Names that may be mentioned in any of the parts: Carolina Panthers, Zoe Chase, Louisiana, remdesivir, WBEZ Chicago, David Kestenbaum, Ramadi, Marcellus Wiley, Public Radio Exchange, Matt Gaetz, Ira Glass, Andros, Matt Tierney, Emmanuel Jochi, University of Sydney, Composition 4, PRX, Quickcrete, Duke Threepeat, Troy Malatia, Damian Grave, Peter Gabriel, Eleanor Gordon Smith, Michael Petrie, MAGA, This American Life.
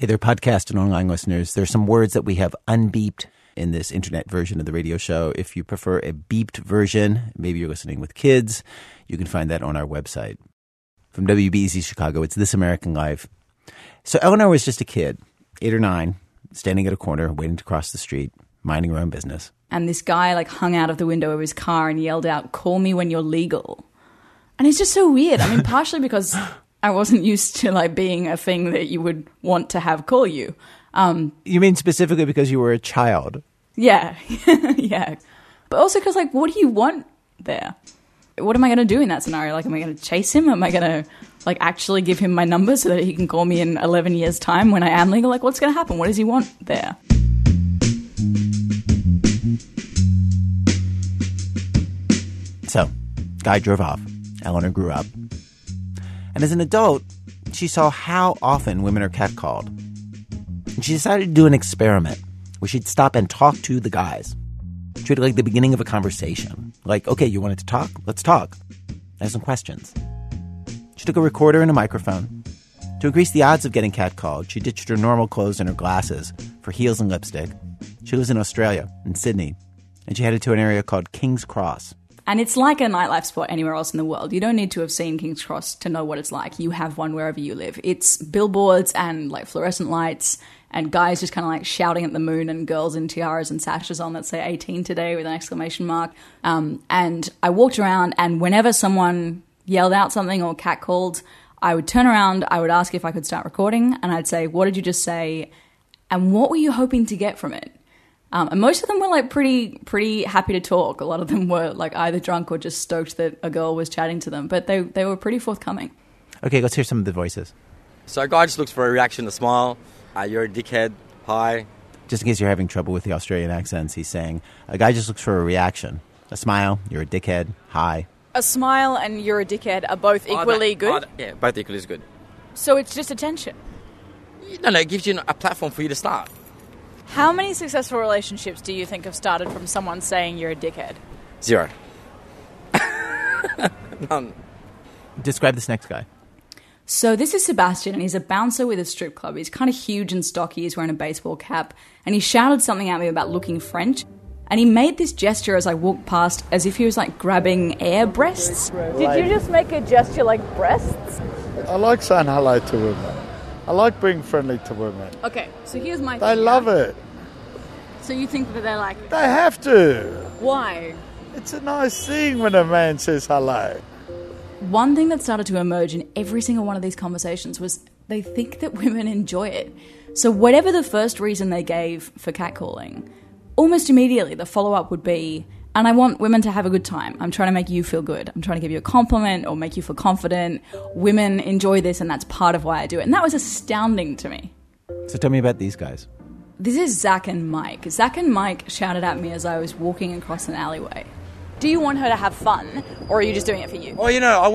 Hey there, podcast and online listeners. There's some words that we have unbeeped in this internet version of the radio show. If you prefer a beeped version, maybe you're listening with kids, you can find that on our website. From WBEZ Chicago, it's This American Life. So Eleanor was just a kid, 8 or 9, standing at a corner, waiting to cross the street, minding her own business. And this guy hung out of the window of his car and yelled out, "Call me when you're legal." And it's just so weird. I mean, partially because I wasn't used to being a thing that you would want to have call you. You mean specifically because you were a child? Yeah. Yeah. But also because what do you want there? What am I going to do in that scenario? Am I going to chase him? Am I going to actually give him my number so that he can call me in 11 years' time when I am legal? What's going to happen? What does he want there? So, guy drove off. Eleanor grew up. And as an adult, she saw how often women are catcalled. And she decided to do an experiment where she'd stop and talk to the guys. Treat it like the beginning of a conversation. Okay, you wanted to talk? Let's talk. I have some questions. She took a recorder and a microphone. To increase the odds of getting catcalled, she ditched her normal clothes and her glasses for heels and lipstick. She lives in Australia, in Sydney, and she headed to an area called King's Cross. And it's like a nightlife spot anywhere else in the world. You don't need to have seen King's Cross to know what it's like. You have one wherever you live. It's billboards and fluorescent lights and guys just shouting at the moon and girls in tiaras and sashes on that say 18 today with an exclamation mark. And I walked around, and whenever someone yelled out something or catcalled, I would turn around, I would ask if I could start recording, and I'd say, "What did you just say? And what were you hoping to get from it?" And most of them were pretty happy to talk. A lot of them were either drunk or just stoked that a girl was chatting to them. But they were pretty forthcoming. Okay, let's hear some of the voices. So a guy just looks for a reaction, a smile. "You're a dickhead. Hi." Just in case you're having trouble with the Australian accents, he's saying, a guy just looks for a reaction. A smile, "You're a dickhead. Hi." A smile and "You're a dickhead" are both equally good? Yeah, both equally is good. So it's just attention? No, it gives you a platform for you to start. How many successful relationships do you think have started from someone saying "You're a dickhead"? 0. None. Describe this next guy. So this is Sebastian, and he's a bouncer with a strip club. He's kind of huge and stocky. He's wearing a baseball cap. And he shouted something at me about looking French. And he made this gesture as I walked past as if he was, grabbing air breasts. Did you just make a gesture like breasts? I like saying hello to women. I like being friendly to women. Okay, so here's my thing. They love it. So you think that they're like... They have to. Why? It's a nice thing when a man says hello. One thing that started to emerge in every single one of these conversations was they think that women enjoy it. So whatever the first reason they gave for catcalling, almost immediately the follow-up would be, "And I want women to have a good time. I'm trying to make you feel good. I'm trying to give you a compliment or make you feel confident. Women enjoy this, and that's part of why I do it." And that was astounding to me. So tell me about these guys. This is Zach and Mike. Zach and Mike shouted at me as I was walking across an alleyway. Do you want her to have fun, or are you just doing it for you? Well,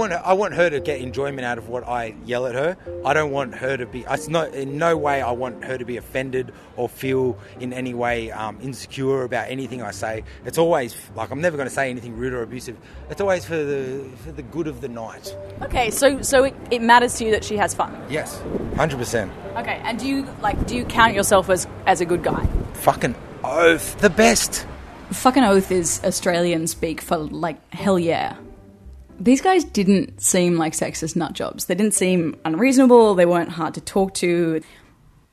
I want her to get enjoyment out of what I yell at her. I don't want her to be... It's not, in no way I want her to be offended or feel in any way insecure about anything I say. It's always... I'm never going to say anything rude or abusive. It's always for the good of the night. Okay, so it matters to you that she has fun? Yes, 100%. Okay, and do you count yourself as a good guy? Fucking oath. The best... Fucking oath is Australian speak for, hell yeah. These guys didn't seem like sexist nutjobs. They didn't seem unreasonable. They weren't hard to talk to.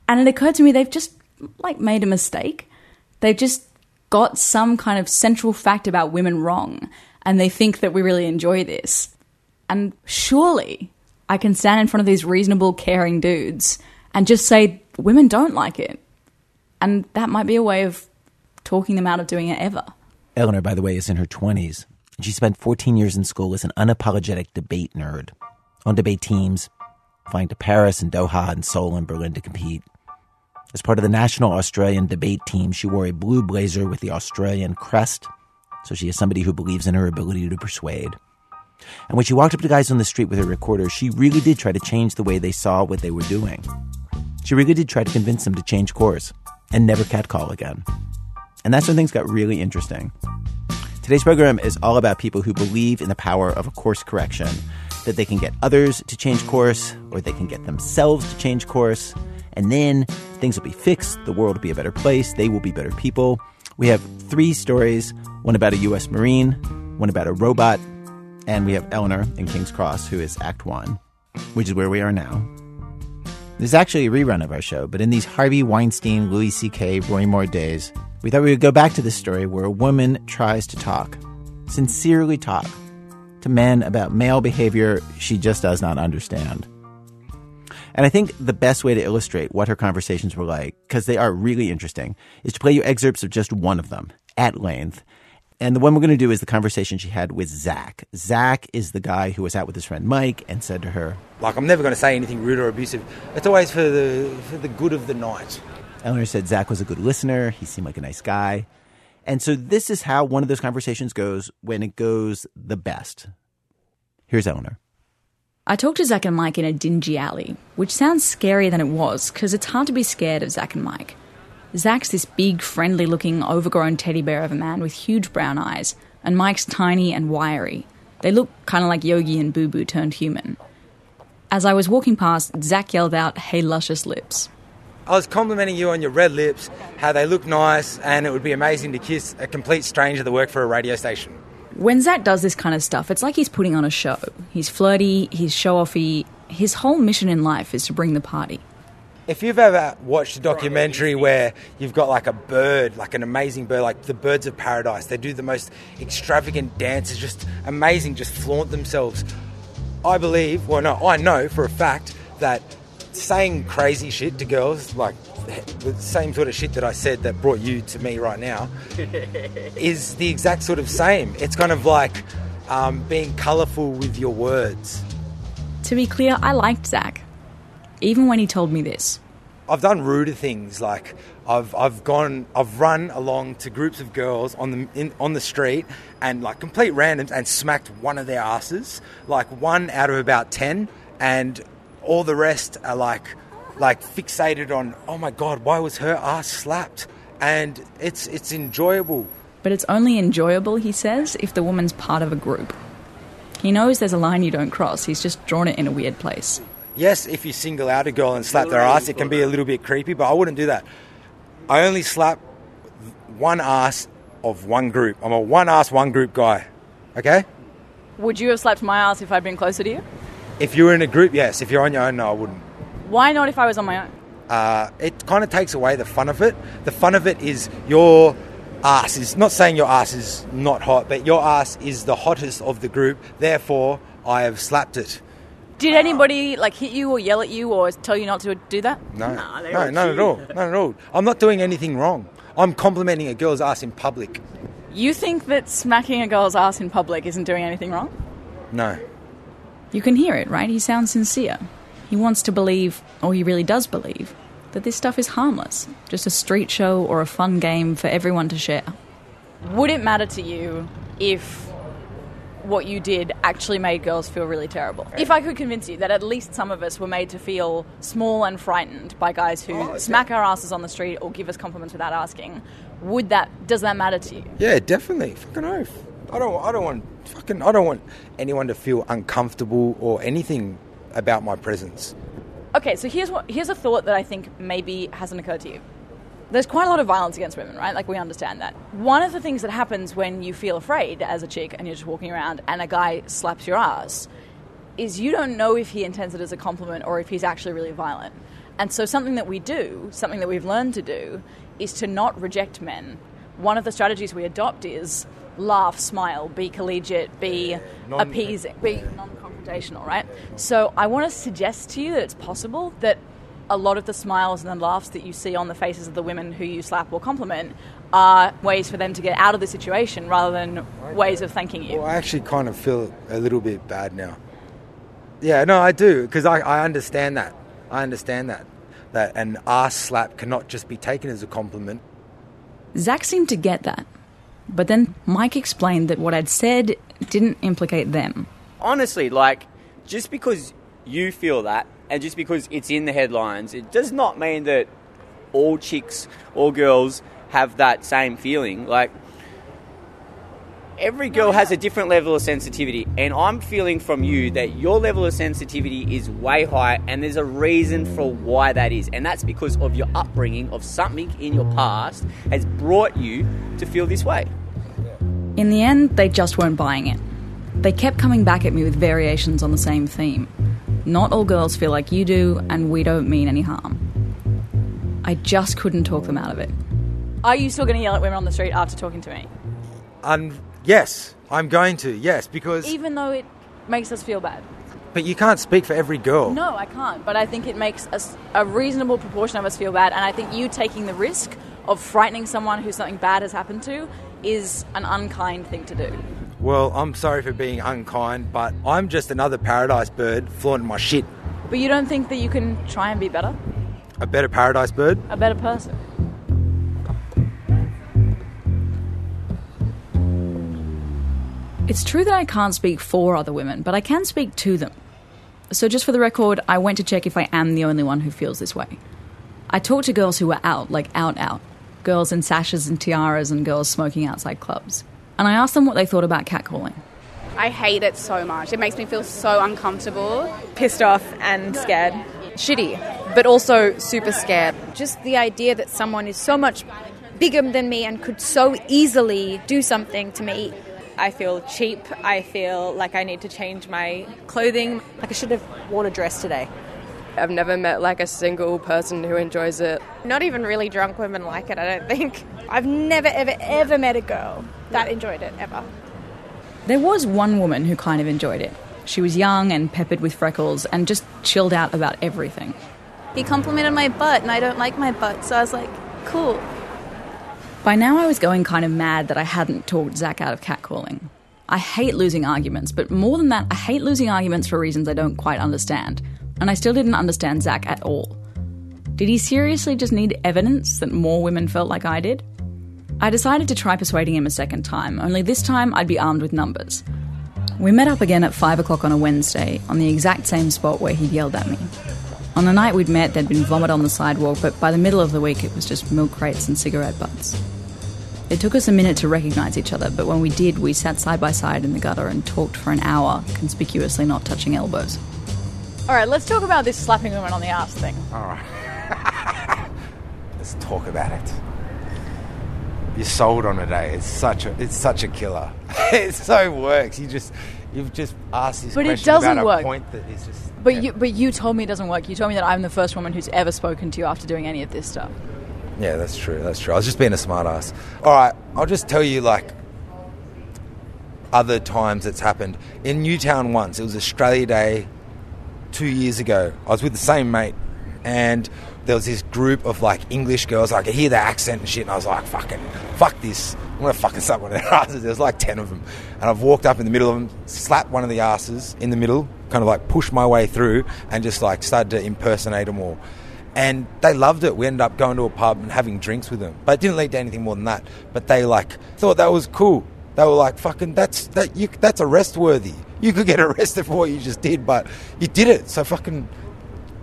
And it occurred to me they've just, made a mistake. They've just got some kind of central fact about women wrong, and they think that we really enjoy this. And surely I can stand in front of these reasonable, caring dudes and just say women don't like it. And that might be a way of talking them out of doing it ever. Eleanor, by the way, is in her 20s, and she spent 14 years in school as an unapologetic debate nerd, on debate teams, flying to Paris and Doha and Seoul and Berlin to compete. As part of the National Australian Debate Team, she wore a blue blazer with the Australian crest, so she is somebody who believes in her ability to persuade. And when she walked up to guys on the street with her recorder, she really did try to change the way they saw what they were doing. She really did try to convince them to change course and never catcall again. And that's when things got really interesting. Today's program is all about people who believe in the power of a course correction, that they can get others to change course, or they can get themselves to change course, and then things will be fixed, the world will be a better place, they will be better people. We have three stories, one about a U.S. Marine, one about a robot, and we have Eleanor in King's Cross, who is Act 1, which is where we are now. There's actually a rerun of our show, but in these Harvey Weinstein, Louis C.K., Roy Moore days, we thought we would go back to this story where a woman tries to talk, sincerely talk, to men about male behavior she just does not understand. And I think the best way to illustrate what her conversations were like, because they are really interesting, is to play you excerpts of just one of them, at length. And the one we're going to do is the conversation she had with Zach. Zach is the guy who was out with his friend Mike and said to her, like, I'm never going to say anything rude or abusive. It's always for the good of the night. Eleanor said Zach was a good listener. He seemed like a nice guy. And so this is how one of those conversations goes when it goes the best. Here's Eleanor. I talked to Zach and Mike in a dingy alley, which sounds scarier than it was because it's hard to be scared of Zach and Mike. Zach's this big, friendly-looking, overgrown teddy bear of a man with huge brown eyes, and Mike's tiny and wiry. They look kind of like Yogi and Boo Boo turned human. As I was walking past, Zach yelled out, "Hey, luscious lips." I was complimenting you on your red lips, how they look nice, and it would be amazing to kiss a complete stranger that worked for a radio station. When Zach does this kind of stuff, it's like he's putting on a show. He's flirty, he's show-offy. His whole mission in life is to bring the party. If you've ever watched a documentary where you've got like a bird, like an amazing bird, like the birds of paradise, they do the most extravagant dances, just amazing, just flaunt themselves. I know for a fact that saying crazy shit to girls, like the same sort of shit that I said that brought you to me right now, is the exact sort of same. It's kind of like being colourful with your words. To be clear, I liked Zach. Even when he told me this. I've done ruder things, like I've run along to groups of girls on the street and like complete randoms and smacked one of their asses, like one out of about 10, and all the rest are like fixated on, oh my God, why was her ass slapped? And it's enjoyable. But it's only enjoyable, he says, if the woman's part of a group. He knows there's a line you don't cross. He's just drawn it in a weird place. Yes, if you single out a girl and slap their ass, it can be a little bit creepy, but I wouldn't do that. I only slap one ass of one group. I'm a one ass, one group guy, okay? Would you have slapped my ass if I'd been closer to you? If you were in a group, yes. If you're on your own, no, I wouldn't. Why not if I was on my own? It kind of takes away the fun of it. The fun of it is your ass is not saying your ass is not hot, but your ass is the hottest of the group, therefore I have slapped it. Did anybody like hit you or yell at you or tell you not to do that? No, not at all. Not at all. I'm not doing anything wrong. I'm complimenting a girl's ass in public. You think that smacking a girl's ass in public isn't doing anything wrong? No. You can hear it, right? He sounds sincere. He wants to believe, or he really does believe, that this stuff is harmless. Just a street show or a fun game for everyone to share. Would it matter to you if what you did actually made girls feel really terrible? If I could convince you that at least some of us were made to feel small and frightened by guys who smack our asses on the street or give us compliments without asking, does that matter to you? Yeah, definitely. Fucking oath. I don't want anyone to feel uncomfortable or anything about my presence. Okay, so here's a thought that I think maybe hasn't occurred to you. There's quite a lot of violence against women, right? Like, we understand that. One of the things that happens when you feel afraid as a chick and you're just walking around and a guy slaps your ass is you don't know if he intends it as a compliment or if he's actually really violent. And so something that we do, something that we've learned to do, is to not reject men. One of the strategies we adopt is laugh, smile, be collegiate, be appeasing, be non-confrontational, right? So I want to suggest to you that it's possible that a lot of the smiles and the laughs that you see on the faces of the women who you slap or compliment are ways for them to get out of the situation rather than ways of thanking you. Well, I actually kind of feel a little bit bad now. Yeah, no, I do, because I understand that. I understand that an ass slap cannot just be taken as a compliment. Zach seemed to get that, but then Mike explained that what I'd said didn't implicate them. Honestly, like, just because you feel that, and just because it's in the headlines, it does not mean that all chicks, all girls have that same feeling. Like, every girl has a different level of sensitivity, and I'm feeling from you that your level of sensitivity is way high, and there's a reason for why that is, and that's because of your upbringing, of something in your past has brought you to feel this way. In the end, they just weren't buying it. They kept coming back at me with variations on the same theme. Not all girls feel like you do, and we don't mean any harm. I just couldn't talk them out of it. Are you still going to yell at women on the street after talking to me? Yes, I'm going to, because... Even though it makes us feel bad. But you can't speak for every girl. No, I can't, but I think it makes us, a reasonable proportion of us feel bad, and I think you taking the risk of frightening someone who something bad has happened to is an unkind thing to do. Well, I'm sorry for being unkind, but I'm just another paradise bird flaunting my shit. But you don't think that you can try and be better? A better paradise bird? A better person. It's true that I can't speak for other women, but I can speak to them. So just for the record, I went to check if I am the only one who feels this way. I talked to girls who were out, like out. Girls in sashes and tiaras and girls smoking outside clubs. And I asked them what they thought about catcalling. I hate it so much. It makes me feel so uncomfortable. Pissed off and scared. Shitty, but also super scared. Just the idea that someone is so much bigger than me and could so easily do something to me. I feel cheap. I feel like I need to change my clothing. Like I should have worn a dress today. I've never met like a single person who enjoys it. Not even really drunk women like it, I don't think. I've never, ever met a girl that enjoyed it, ever. There was one woman who kind of enjoyed it. She was young and peppered with freckles and just chilled out about everything. He complimented my butt and I don't like my butt, so I was like, cool. By now I was going kind of mad that I hadn't talked Zach out of catcalling. I hate losing arguments, but more than that, I hate losing arguments for reasons I don't quite understand. And I still didn't understand Zach at all. Did he seriously just need evidence that more women felt like I did? I decided to try persuading him a second time, only this time I'd be armed with numbers. We met up again at 5 o'clock on a Wednesday, on the exact same spot where he'd yelled at me. On the night we'd met, there'd been vomit on the sidewalk, but by the middle of the week it was just milk crates and cigarette butts. It took us a minute to recognise each other, but when we did, we sat side by side in the gutter and talked for an hour, conspicuously not touching elbows. All right, let's talk about this slapping women on the ass thing. All right. Let's talk about it. You're sold on it, eh? It's such a killer. It so works. You've just asked this question about a point that is just... But you told me it doesn't work. You told me that I'm the first woman who's ever spoken to you after doing any of this stuff. Yeah, that's true. I was just being a smart ass. All right, I'll just tell you, like, other times it's happened. In Newtown once, it was Australia Day 2 years ago. I was with the same mate, and there was this group of, like, English girls. I could hear their accent and shit, and I was like, fuck this. I'm going to fucking slap one of their asses. There's like 10 of them. And I've walked up in the middle of them, slapped one of the asses in the middle, kind of like pushed my way through, and just, like, started to impersonate them all. And they loved it. We ended up going to a pub and having drinks with them. But it didn't lead to anything more than that. But they, like, thought that was cool. They were like, fucking, that's arrest worthy. You could get arrested for what you just did, but you did it. So fucking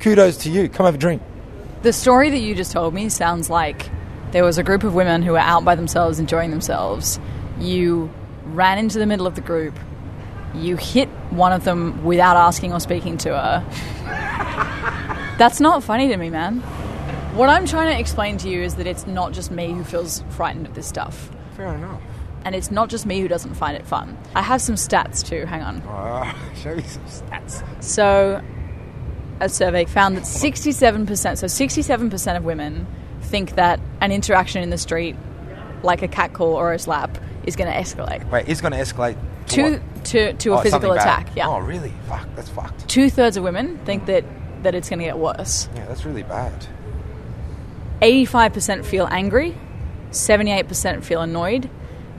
kudos to you. Come have a drink. The story that you just told me sounds like there was a group of women who were out by themselves enjoying themselves. You ran into the middle of the group. You hit one of them without asking or speaking to her. That's not funny to me, man. What I'm trying to explain to you is that it's not just me who feels frightened of this stuff. Fair enough. And it's not just me who doesn't find it fun. I have some stats too, hang on. Show me some stats. So a survey found that 67% of women think that an interaction in the street, like a catcall or a slap, is going to escalate. Wait, it's going to escalate to a physical attack. Bad. Yeah. Oh, really? Fuck, that's fucked. 2/3 of women think that it's going to get worse. Yeah, that's really bad. 85% feel angry, 78% feel annoyed,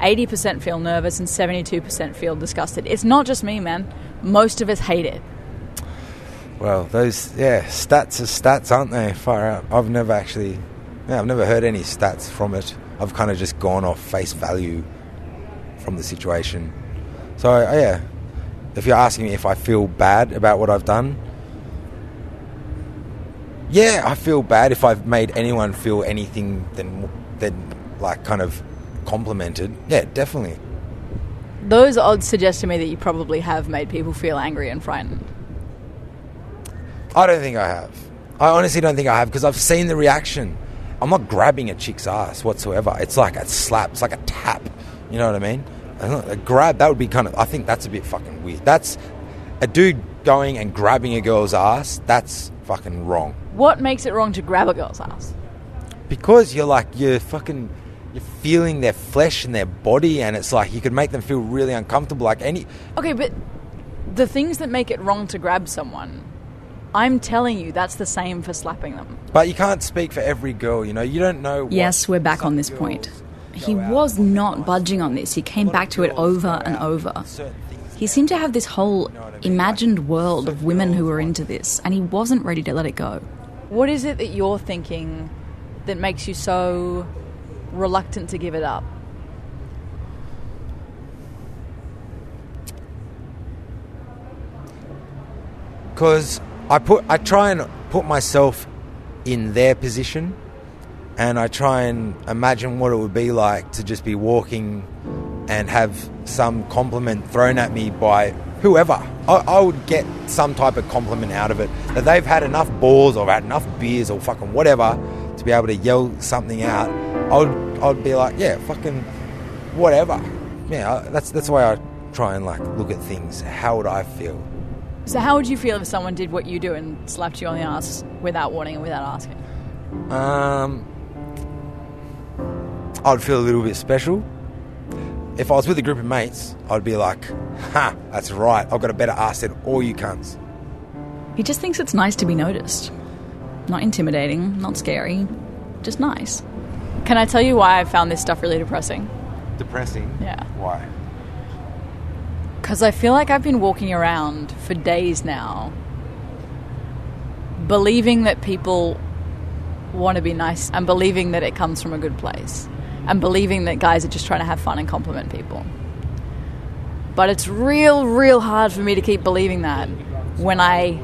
80% feel nervous, and 72% feel disgusted. It's not just me, man. Most of us hate it. Well, those, yeah, stats are stats, aren't they? Far out. I've never heard any stats from it. I've kind of just gone off face value from the situation. So, yeah, if you're asking me if I feel bad about what I've done, yeah, I feel bad if I've made anyone feel anything than like, kind of complimented. Yeah, definitely. Those odds suggest to me that you probably have made people feel angry and frightened. I don't think I have. I honestly don't think I have, because I've seen the reaction. I'm not grabbing a chick's ass whatsoever. It's like a slap. It's like a tap. You know what I mean? A grab, that would be kind of... I think that's a bit fucking weird. That's... A dude going and grabbing a girl's ass, that's fucking wrong. What makes it wrong to grab a girl's ass? Because you're like, you're fucking... You're feeling their flesh and their body, and it's like you could make them feel really uncomfortable. Like any... Okay, but the things that make it wrong to grab someone... I'm telling you, that's the same for slapping them. But you can't speak for every girl, you know. You don't know what... Yes, we're back on this point. He was not budging on this. He came back to it over and over. He seemed to have this whole imagined world of women who were into this, and he wasn't ready to let it go. What is it that you're thinking that makes you so reluctant to give it up? Because... I try and put myself in their position, and I try and imagine what it would be like to just be walking and have some compliment thrown at me by whoever. I would get some type of compliment out of it, that they've had enough balls or had enough beers or fucking whatever to be able to yell something out. I'd be like, yeah, fucking whatever. Yeah, that's the way I try and like look at things. How would I feel? So how would you feel if someone did what you do and slapped you on the ass without warning and without asking? I'd feel a little bit special. If I was with a group of mates, I'd be like, ha, that's right, I've got a better ass than all you cunts. He just thinks it's nice to be noticed. Not intimidating, not scary, just nice. Can I tell you why I found this stuff really depressing? Depressing? Yeah. Why? Because I feel like I've been walking around for days now believing that people want to be nice and believing that it comes from a good place and believing that guys are just trying to have fun and compliment people. But it's real hard for me to keep believing that when I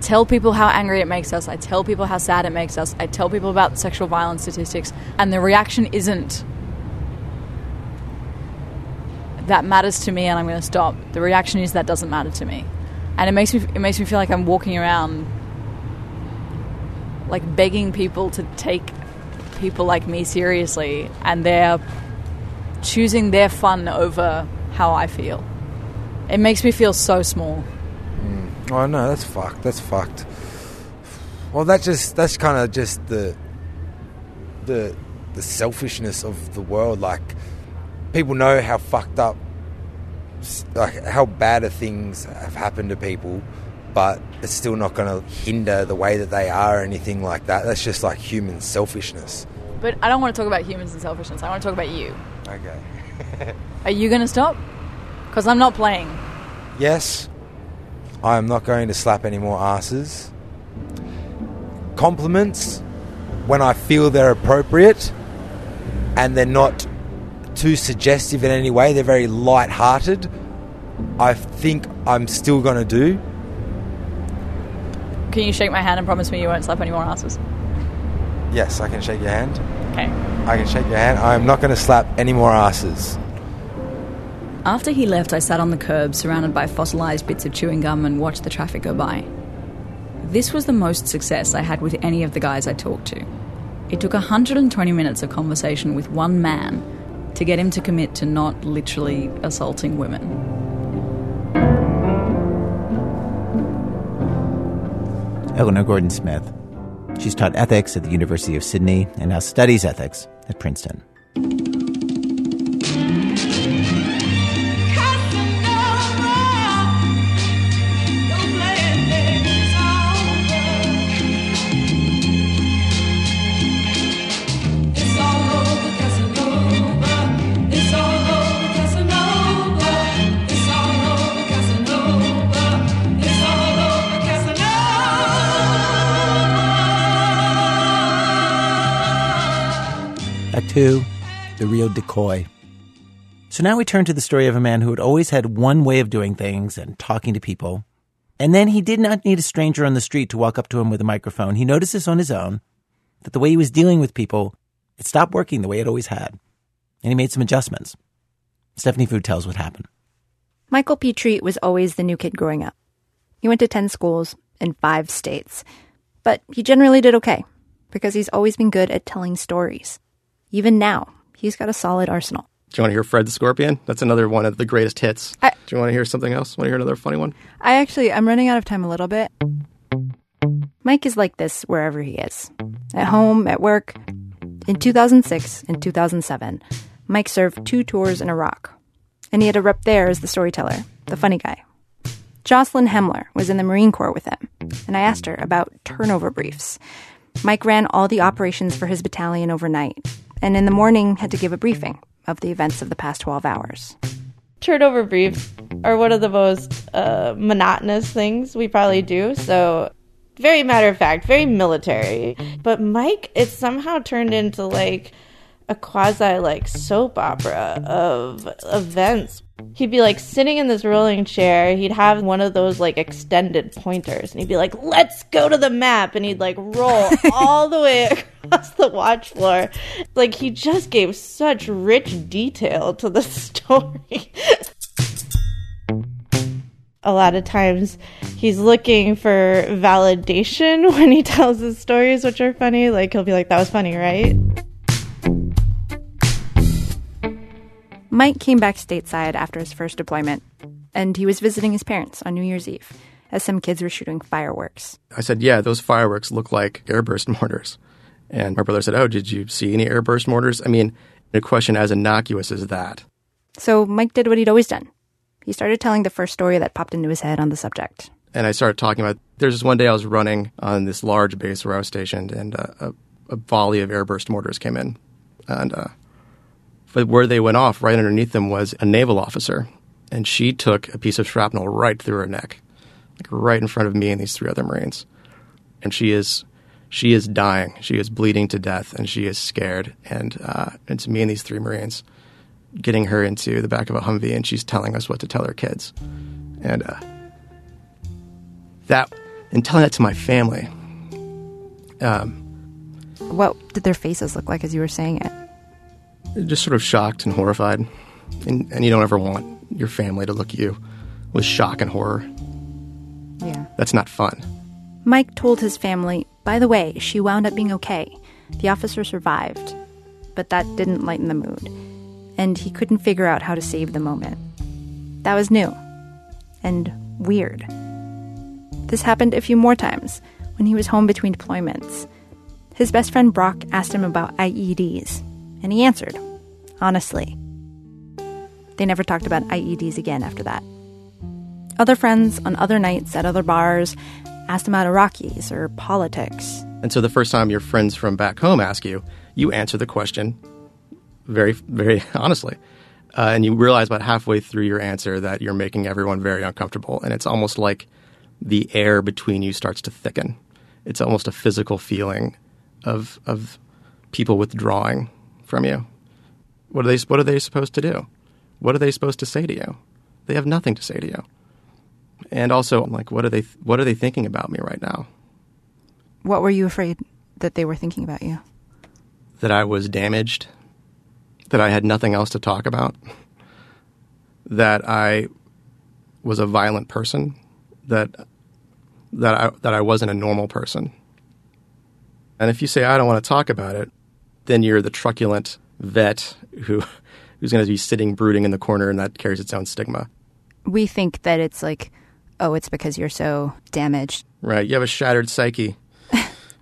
tell people how angry it makes us, I tell people how sad it makes us, I tell people about sexual violence statistics, and the reaction isn't... that matters to me and I'm going to stop. The reaction is that doesn't matter to me. And it makes me feel like I'm walking around like begging people to take people like me seriously, and they're choosing their fun over how I feel. It makes me feel so small. Oh no, that's fucked. That's fucked. Well, that's kind of just the selfishness of the world. Like, people know how fucked up, like how bad of things have happened to people, but it's still not going to hinder the way that they are or anything like that. That's just like human selfishness. But I don't want to talk about humans and selfishness. I want to talk about you. Okay. Are you going to stop? Because I'm not playing. Yes. I am not going to slap any more asses. Compliments, when I feel they're appropriate and they're not too suggestive in any way, they're very light-hearted, I think I'm still going to do. Can you shake my hand and promise me you won't slap any more asses? Yes, I can shake your hand. Okay. I can shake your hand. I'm not going to slap any more asses. After he left, I sat on the curb surrounded by fossilised bits of chewing gum and watched the traffic go by. This was the most success I had with any of the guys I talked to. It took 120 minutes of conversation with one man to get him to commit to not literally assaulting women. Eleanor Gordon Smith. She's taught ethics at the University of Sydney and now studies ethics at Princeton. Two, the real decoy. So now we turn to the story of a man who had always had one way of doing things and talking to people. And then he did not need a stranger on the street to walk up to him with a microphone. He noticed this on his own, that the way he was dealing with people, it stopped working the way it always had. And he made some adjustments. Stephanie Foo tells what happened. Michael Petrie was always the new kid growing up. He went to 10 schools in 5 states, but he generally did okay because he's always been good at telling stories. Even now, he's got a solid arsenal. Do you want to hear Fred the Scorpion? That's another one of the greatest hits. Do you want to hear something else? Want to hear another funny one? I'm running out of time a little bit. Mike is like this wherever he is. At home, at work. In 2006 and 2007, Mike served 2 tours in Iraq. And he had a rep there as the storyteller, the funny guy. Jocelyn Hemler was in the Marine Corps with him, and I asked her about turnover briefs. Mike ran all the operations for his battalion overnight, and in the morning had to give a briefing of the events of the past 12 hours. Turnover briefs are one of the most monotonous things we probably do, so very matter of fact, very military. But Mike, it somehow turned into like a quasi like soap opera of events. He'd be like sitting in this rolling chair, he'd have one of those like extended pointers, and he'd be like, let's go to the map, and he'd like roll all the way across the watch floor. Like he just gave such rich detail to the story. A lot of times he's looking for validation when he tells his stories, which are funny. Like he'll be like, that was funny, right? Mike came back stateside after his first deployment, and he was visiting his parents on New Year's Eve as some kids were shooting fireworks. I said, yeah, those fireworks look like airburst mortars. And my brother said, oh, did you see any airburst mortars? I mean, a question as innocuous as that. So Mike did what he'd always done. He started telling the first story that popped into his head on the subject. And I started talking about, there's this one day I was running on this large base where I was stationed, and a volley of airburst mortars came in. But where they went off, right underneath them, was a naval officer. And she took a piece of shrapnel right through her neck, like right in front of me and these 3 other Marines. And she is dying. She is bleeding to death, and she is scared. And it's me and these 3 Marines getting her into the back of a Humvee, and she's telling us what to tell her kids. And telling that to my family. What did their faces look like as you were saying it? Just sort of shocked and horrified. And you don't ever want your family to look at you with shock and horror. Yeah. That's not fun. Mike told his family, by the way, she wound up being okay. The officer survived. But that didn't lighten the mood. And he couldn't figure out how to save the moment. That was new. And weird. This happened a few more times when he was home between deployments. His best friend Brock asked him about IEDs. And he answered, honestly. They never talked about IEDs again after that. Other friends on other nights at other bars asked him about Iraqis or politics. And so the first time your friends from back home ask you, you answer the question very, very honestly. And you realize about halfway through your answer that you're making everyone very uncomfortable. And it's almost like the air between you starts to thicken. It's almost a physical feeling of people withdrawing from you. What are they supposed to do? What are they supposed to say to you? They have nothing to say to you. And also, like, what are they thinking about me right now? What were you afraid that they were thinking about you? That I was damaged. That I had nothing else to talk about. That I was a violent person. That I wasn't a normal person. And if you say, I don't want to talk about it, then you're the truculent vet who's going to be sitting brooding in the corner, and that carries its own stigma. We think that it's like, oh, it's because you're so damaged. Right. You have a shattered psyche.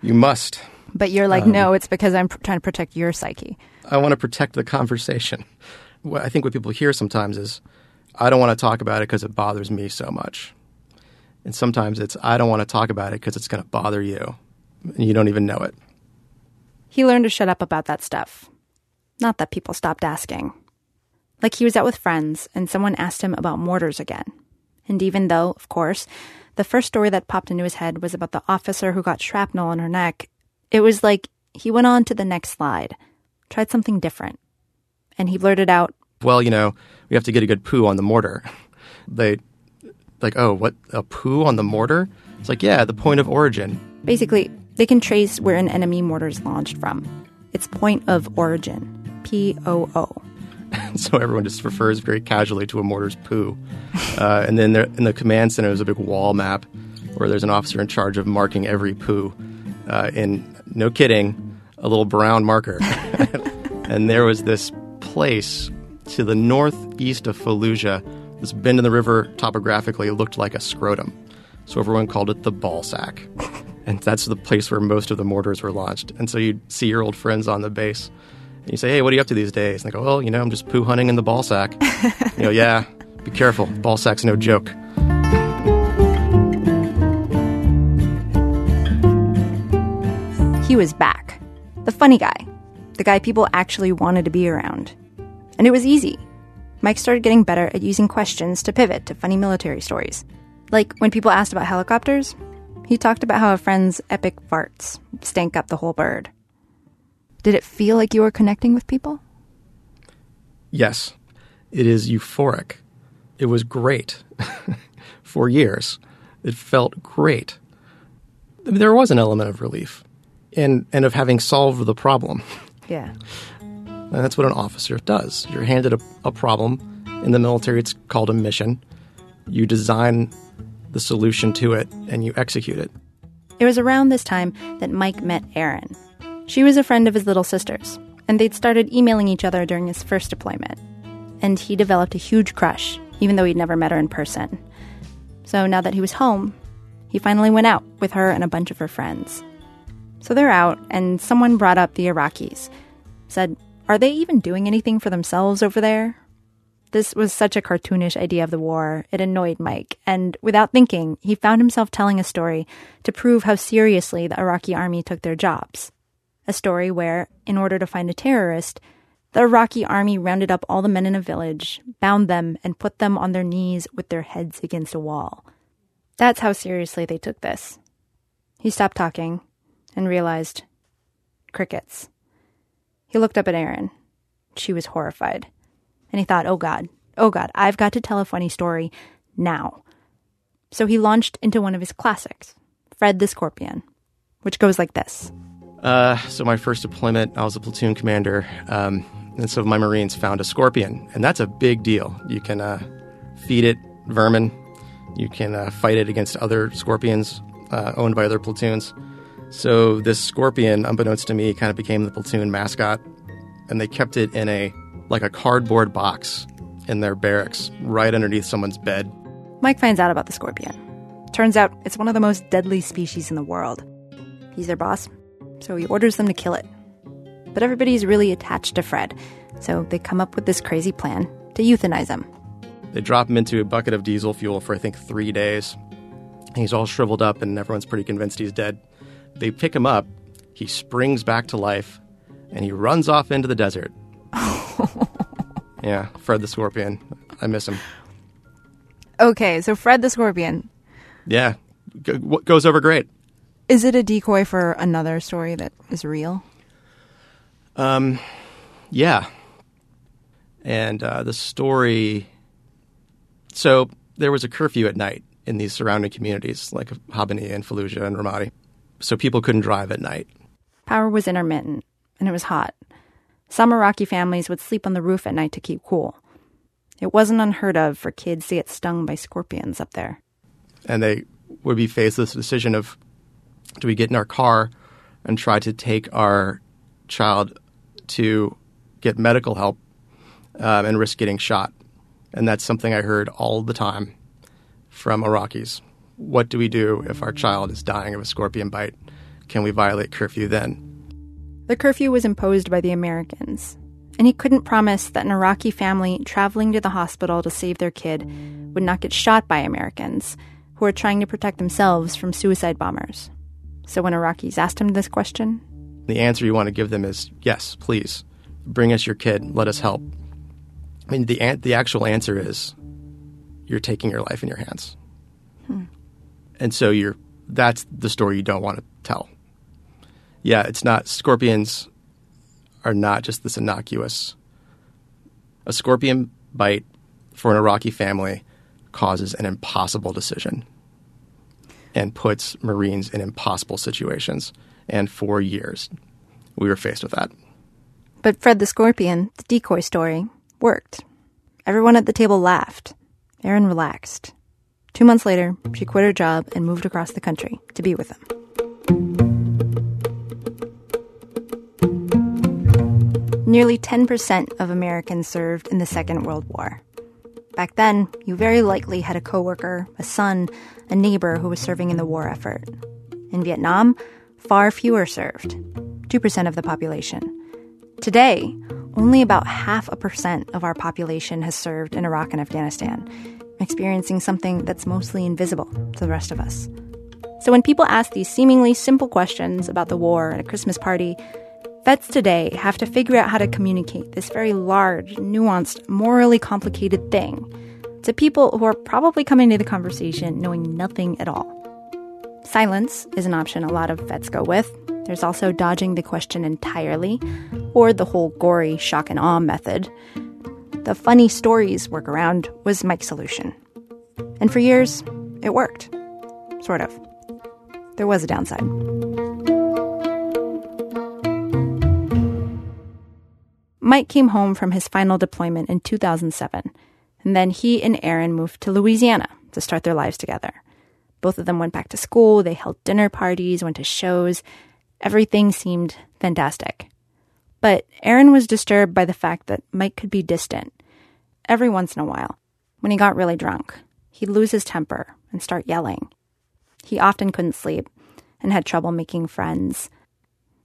You must. But you're like, no, it's because I'm trying to protect your psyche. I want to protect the conversation. What I think what people hear sometimes is, I don't want to talk about it because it bothers me so much. And sometimes it's, I don't want to talk about it because it's going to bother you. And you don't even know it. He learned to shut up about that stuff. Not that people stopped asking. Like he was out with friends, and someone asked him about mortars again. And even though, of course, the first story that popped into his head was about the officer who got shrapnel on her neck, it was like he went on to the next slide, tried something different. And he blurted out, well, you know, we have to get a good poo on the mortar. They, like, oh, what, a poo on the mortar? It's like, yeah, the point of origin. Basically, they can trace where an enemy mortar is launched from. Its point of origin, P-O-O. and so everyone just refers very casually to a mortar's poo. And then there, in the command center, there's a big wall map where there's an officer in charge of marking every poo. And no kidding, a little brown marker. And there was this place to the northeast of Fallujah. This bend in the river topographically looked like a scrotum. So everyone called it the ball sack. And that's the place where most of the mortars were launched. And so you'd see your old friends on the base. And you say, hey, what are you up to these days? And they go, well, you know, I'm just poo hunting in the ball sack. You know, yeah, be careful. Ball sack's no joke. He was back. The funny guy. The guy people actually wanted to be around. And it was easy. Mike started getting better at using questions to pivot to funny military stories. Like when people asked about helicopters, he talked about how a friend's epic farts stank up the whole bird. Did it feel like you were connecting with people? Yes. It is euphoric. It was great. For years. It felt great. I mean, there was an element of relief and of having solved the problem. Yeah. And that's what an officer does. You're handed a problem. In the military, it's called a mission. You design the solution to it, and you execute it. It was around this time that Mike met Erin. She was a friend of his little sister's, and they'd started emailing each other during his first deployment. And he developed a huge crush, even though he'd never met her in person. So now that he was home, he finally went out with her and a bunch of her friends. So they're out, and someone brought up the Iraqis, said, are they even doing anything for themselves over there? This was such a cartoonish idea of the war, it annoyed Mike, and without thinking, he found himself telling a story to prove how seriously the Iraqi army took their jobs. A story where, in order to find a terrorist, the Iraqi army rounded up all the men in a village, bound them, and put them on their knees with their heads against a wall. That's how seriously they took this. He stopped talking and realized, crickets. He looked up at Erin. She was horrified. And he thought, oh God, I've got to tell a funny story now. So he launched into one of his classics, Fred the Scorpion, which goes like this. So my first deployment, I was a platoon commander, and so my Marines found a scorpion, and that's a big deal. You can feed it vermin, you can fight it against other scorpions owned by other platoons. So this scorpion, unbeknownst to me, kind of became the platoon mascot, and they kept it in a cardboard box in their barracks, right underneath someone's bed. Mike finds out about the scorpion. Turns out it's one of the most deadly species in the world. He's their boss, so he orders them to kill it. But everybody's really attached to Fred, so they come up with this crazy plan to euthanize him. They drop him into a bucket of diesel fuel for, I think, 3 days. He's all shriveled up, and everyone's pretty convinced he's dead. They pick him up, he springs back to life, and he runs off into the desert. Yeah, Fred the Scorpion. I miss him. Okay, so Fred the Scorpion. Yeah, goes over great. Is it a decoy for another story that is real? Yeah. And the story... So there was a curfew at night in these surrounding communities, like Habani and Fallujah and Ramadi. So people couldn't drive at night. Power was intermittent, and it was hot. Some Iraqi families would sleep on the roof at night to keep cool. It wasn't unheard of for kids to get stung by scorpions up there. And they would be faced with the decision of, do we get in our car and try to take our child to get medical help and risk getting shot? And that's something I heard all the time from Iraqis. What do we do if our child is dying of a scorpion bite? Can we violate curfew then? The curfew was imposed by the Americans, and he couldn't promise that an Iraqi family traveling to the hospital to save their kid would not get shot by Americans who were trying to protect themselves from suicide bombers. So when Iraqis asked him this question... The answer you want to give them is, yes, please, bring us your kid, let us help. I mean, the actual answer is, you're taking your life in your hands. Hmm. And so that's the story you don't want to tell. Yeah, it's not, scorpions are not just this innocuous. A scorpion bite for an Iraqi family causes an impossible decision and puts Marines in impossible situations. And for years, we were faced with that. But Fred the Scorpion, the decoy story, worked. Everyone at the table laughed. Erin relaxed. 2 months later, she quit her job and moved across the country to be with him. Nearly 10% of Americans served in the Second World War. Back then, you very likely had a coworker, a son, a neighbor who was serving in the war effort. In Vietnam, far fewer served, 2% of the population. Today, only about 0.5% of our population has served in Iraq and Afghanistan, experiencing something that's mostly invisible to the rest of us. So when people ask these seemingly simple questions about the war at a Christmas party, vets today have to figure out how to communicate this very large, nuanced, morally complicated thing to people who are probably coming to the conversation knowing nothing at all. Silence is an option a lot of vets go with. There's also dodging the question entirely, or the whole gory shock and awe method. The funny stories workaround was Mike's solution. And for years, it worked. Sort of. There was a downside. Mike came home from his final deployment in 2007, and then he and Erin moved to Louisiana to start their lives together. Both of them went back to school, they held dinner parties, went to shows. Everything seemed fantastic. But Erin was disturbed by the fact that Mike could be distant. Every once in a while, when he got really drunk, he'd lose his temper and start yelling. He often couldn't sleep and had trouble making friends.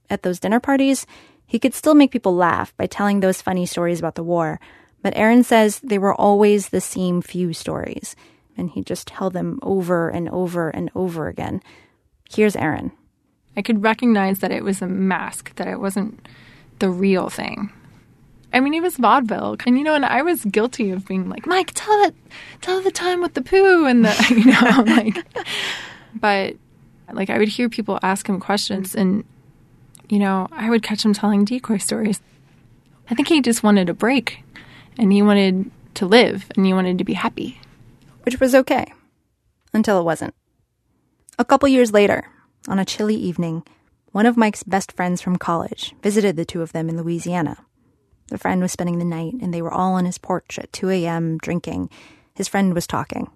At those dinner parties, he could still make people laugh by telling those funny stories about the war, but Erin says they were always the same few stories, and he'd just tell them over and over and over again. Here's Erin. I could recognize that it was a mask, that it wasn't the real thing. I mean, it was vaudeville, and I was guilty of being like, Mike, tell the time with the poo, and I'm like, but like I would hear people ask him questions, and I would catch him telling decoy stories. I think he just wanted a break, and he wanted to live, and he wanted to be happy. Which was okay, until it wasn't. A couple years later, on a chilly evening, one of Mike's best friends from college visited the two of them in Louisiana. The friend was spending the night, and they were all on his porch at 2 a.m. drinking. His friend was talking.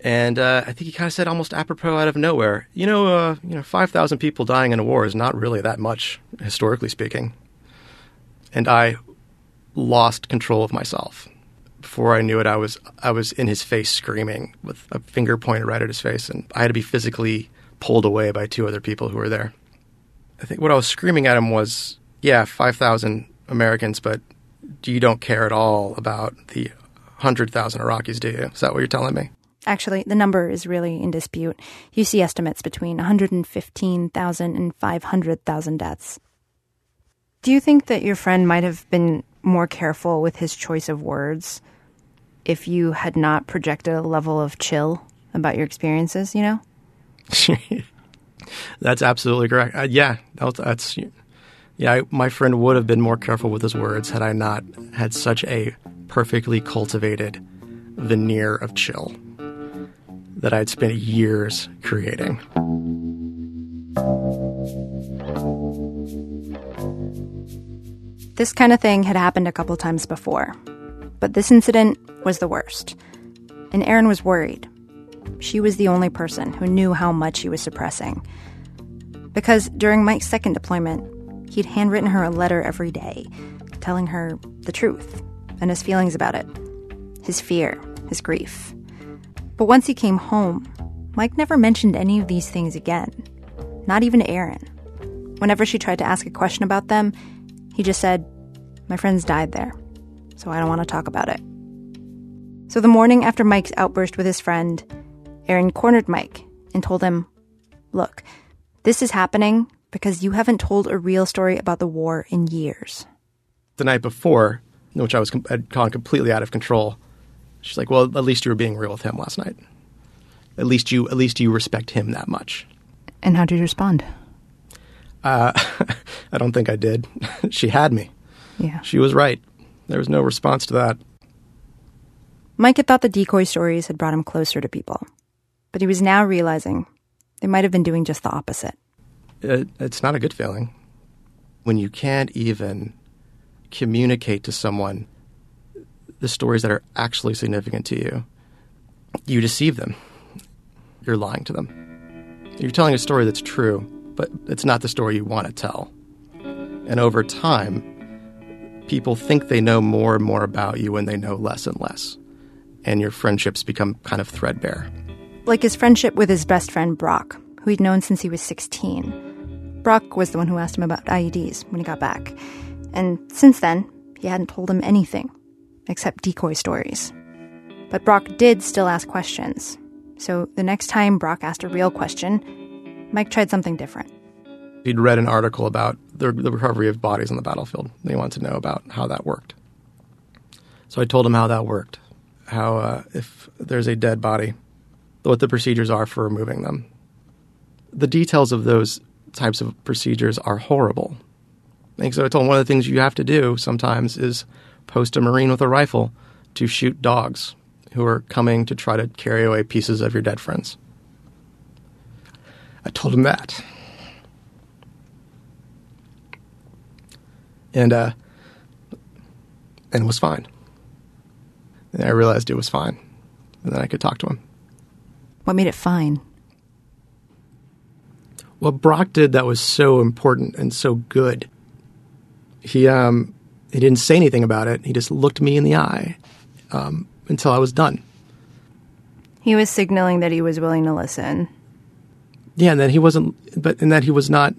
And I think he kind of said almost apropos out of nowhere, 5,000 people dying in a war is not really that much, historically speaking. And I lost control of myself. Before I knew it, I was in his face screaming with a finger pointed right at his face. And I had to be physically pulled away by two other people who were there. I think what I was screaming at him was, 5,000 Americans, but you don't care at all about the 100,000 Iraqis, do you? Is that what you're telling me? Actually, the number is really in dispute. You see estimates between 115,000 and 500,000 deaths. Do you think that your friend might have been more careful with his choice of words if you had not projected a level of chill about your experiences, That's absolutely correct. My friend would have been more careful with his words had I not had such a perfectly cultivated veneer of chill that I'd spent years creating. This kind of thing had happened a couple times before, but this incident was the worst, and Erin was worried. She was the only person who knew how much he was suppressing, because during Mike's second deployment, he'd handwritten her a letter every day, telling her the truth and his feelings about it, his fear, his grief. But once he came home, Mike never mentioned any of these things again, not even Erin. Whenever she tried to ask a question about them, he just said, "My friends died there, so I don't want to talk about it." So the morning after Mike's outburst with his friend, Erin cornered Mike and told him, "Look, this is happening because you haven't told a real story about the war in years." The night before, which I was gone completely out of control, she's like, "Well, at least you were being real with him last night. At least you respect him that much." And how did you respond? I don't think I did. She had me. Yeah. She was right. There was no response to that. Mike had thought the decoy stories had brought him closer to people, but he was now realizing they might have been doing just the opposite. It's not a good feeling when you can't even communicate to someone the stories that are actually significant to you, you deceive them. You're lying to them. You're telling a story that's true, but it's not the story you want to tell. And over time, people think they know more and more about you, and they know less and less. And your friendships become kind of threadbare. Like his friendship with his best friend, Brock, who he'd known since he was 16. Brock was the one who asked him about IEDs when he got back. And since then, he hadn't told him anything, except decoy stories. But Brock did still ask questions. So the next time Brock asked a real question, Mike tried something different. He'd read an article about the recovery of bodies on the battlefield. He wanted to know about how that worked. So I told him how that worked, how if there's a dead body, what the procedures are for removing them. The details of those types of procedures are horrible. And so I told him one of the things you have to do sometimes is post a Marine with a rifle to shoot dogs who are coming to try to carry away pieces of your dead friends. I told him that. And it was fine. And I realized it was fine. And then I could talk to him. What made it fine? What Brock did that was so important and so good. He didn't say anything about it. He just looked me in the eye until I was done. He was signaling that he was willing to listen. Yeah, and then he wasn't, but and that he was not,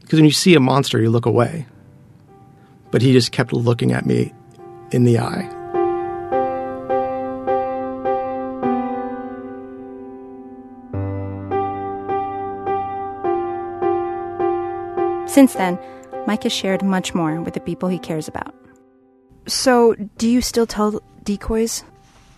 because when you see a monster, you look away. But he just kept looking at me in the eye. Since then, Mike has shared much more with the people he cares about. So, do you still tell decoys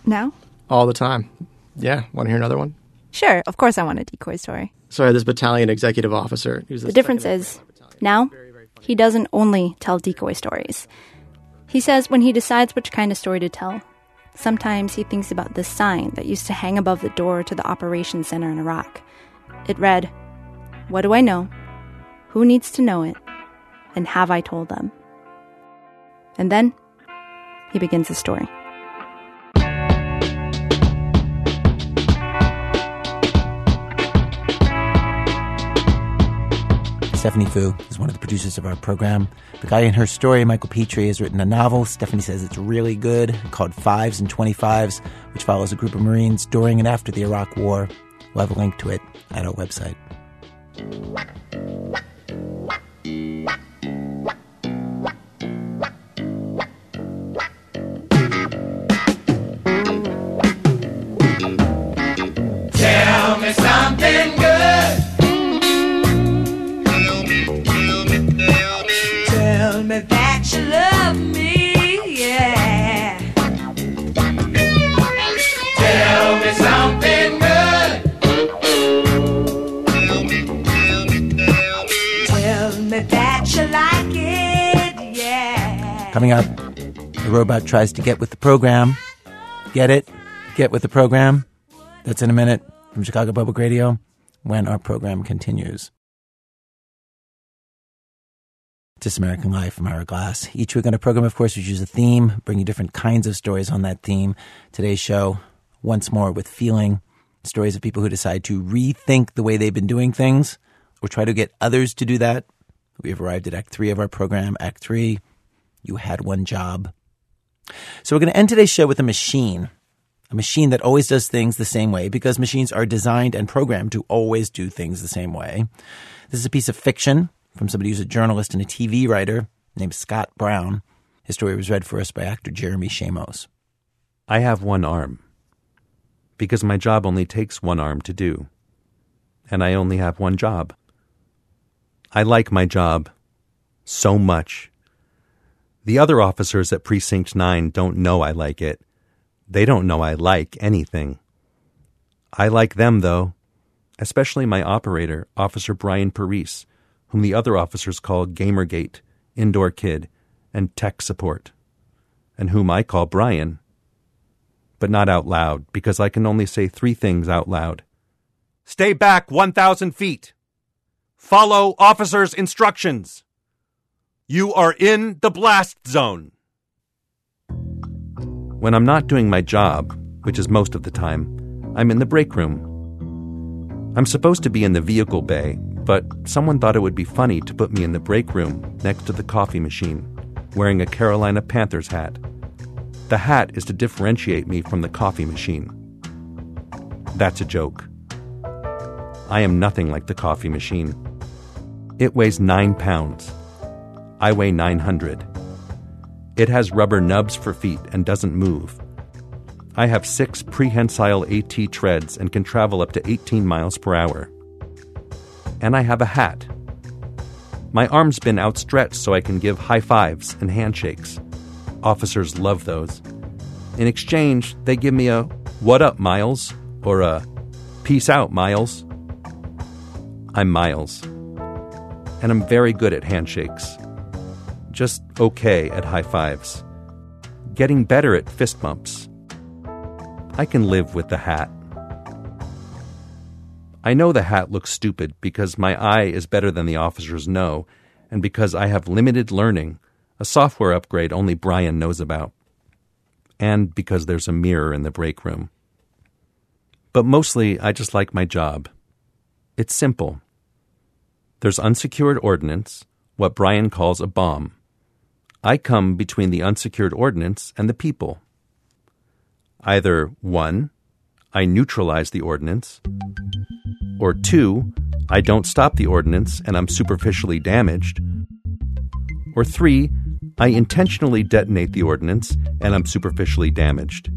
now? All the time. Yeah. Want to hear another one? Sure. Of course I want a decoy story. So I had this battalion executive officer. The difference is, now, he doesn't only tell decoy stories. He says when he decides which kind of story to tell, sometimes he thinks about this sign that used to hang above the door to the operations center in Iraq. It read, "What do I know? Who needs to know it? And have I told them?" And then he begins his story. Stephanie Foo is one of the producers of our program. The guy in her story, Michael Petrie, has written a novel. Stephanie says it's really good, called Fives and 25s, which follows a group of Marines during and after the Iraq War. We'll have a link to it at our website. Coming up, the robot tries to get with the program. Get it? Get with the program? That's in a minute from Chicago Public Radio when our program continues. This American Life from Ira Glass. Each week on a program, of course, we choose a theme, bringing different kinds of stories on that theme. Today's show, once more with feeling, stories of people who decide to rethink the way they've been doing things or try to get others to do that. We have arrived at Act 3 of our program, Act 3. You had one job. So we're going to end today's show with a machine that always does things the same way because machines are designed and programmed to always do things the same way. This is a piece of fiction from somebody who's a journalist and a TV writer named Scott Brown. His story was read for us by actor Jeremy Shamos. I have one arm because my job only takes one arm to do, and I only have one job. I like my job so much. The other officers at Precinct 9 don't know I like it. They don't know I like anything. I like them, though, especially my operator, Officer Brian Paris, whom the other officers call Gamergate, Indoor Kid, and Tech Support, and whom I call Brian, but not out loud, because I can only say three things out loud. Stay back 1,000 feet. Follow officers' instructions. You are in the blast zone. When I'm not doing my job, which is most of the time, I'm in the break room. I'm supposed to be in the vehicle bay, but someone thought it would be funny to put me in the break room next to the coffee machine, wearing a Carolina Panthers hat. The hat is to differentiate me from the coffee machine. That's a joke. I am nothing like the coffee machine. It weighs 9 pounds. I weigh 900. It has rubber nubs for feet and doesn't move. I have 6 prehensile AT treads and can travel up to 18 miles per hour. And I have a hat. My arm's been outstretched so I can give high fives and handshakes. Officers love those. In exchange, they give me a "What up, Miles?" or a "Peace out, Miles." I'm Miles. And I'm very good at handshakes. Just okay at high fives. Getting better at fist bumps. I can live with the hat. I know the hat looks stupid because my eye is better than the officers know, and because I have limited learning, a software upgrade only Brian knows about, and because there's a mirror in the break room. But mostly, I just like my job. It's simple. There's unsecured ordnance, what Brian calls a bomb. I come between the unsecured ordnance and the people. Either 1, I neutralize the ordnance, or 2, I don't stop the ordnance and I'm superficially damaged, or 3, I intentionally detonate the ordnance and I'm superficially damaged.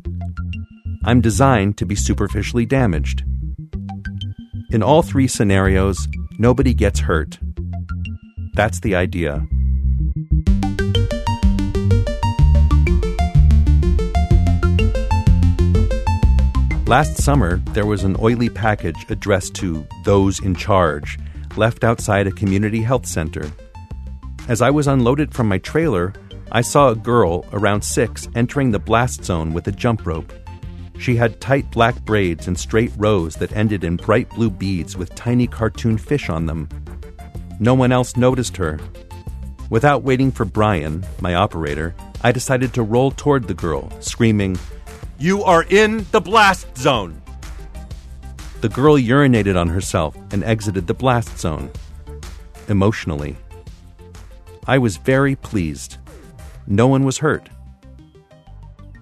I'm designed to be superficially damaged. In all 3 scenarios, nobody gets hurt. That's the idea. Last summer, there was an oily package addressed to those in charge, left outside a community health center. As I was unloaded from my trailer, I saw a girl, around 6, entering the blast zone with a jump rope. She had tight black braids and straight rows that ended in bright blue beads with tiny cartoon fish on them. No one else noticed her. Without waiting for Brian, my operator, I decided to roll toward the girl, screaming, "You are in the blast zone!" The girl urinated on herself and exited the blast zone. Emotionally. I was very pleased. No one was hurt.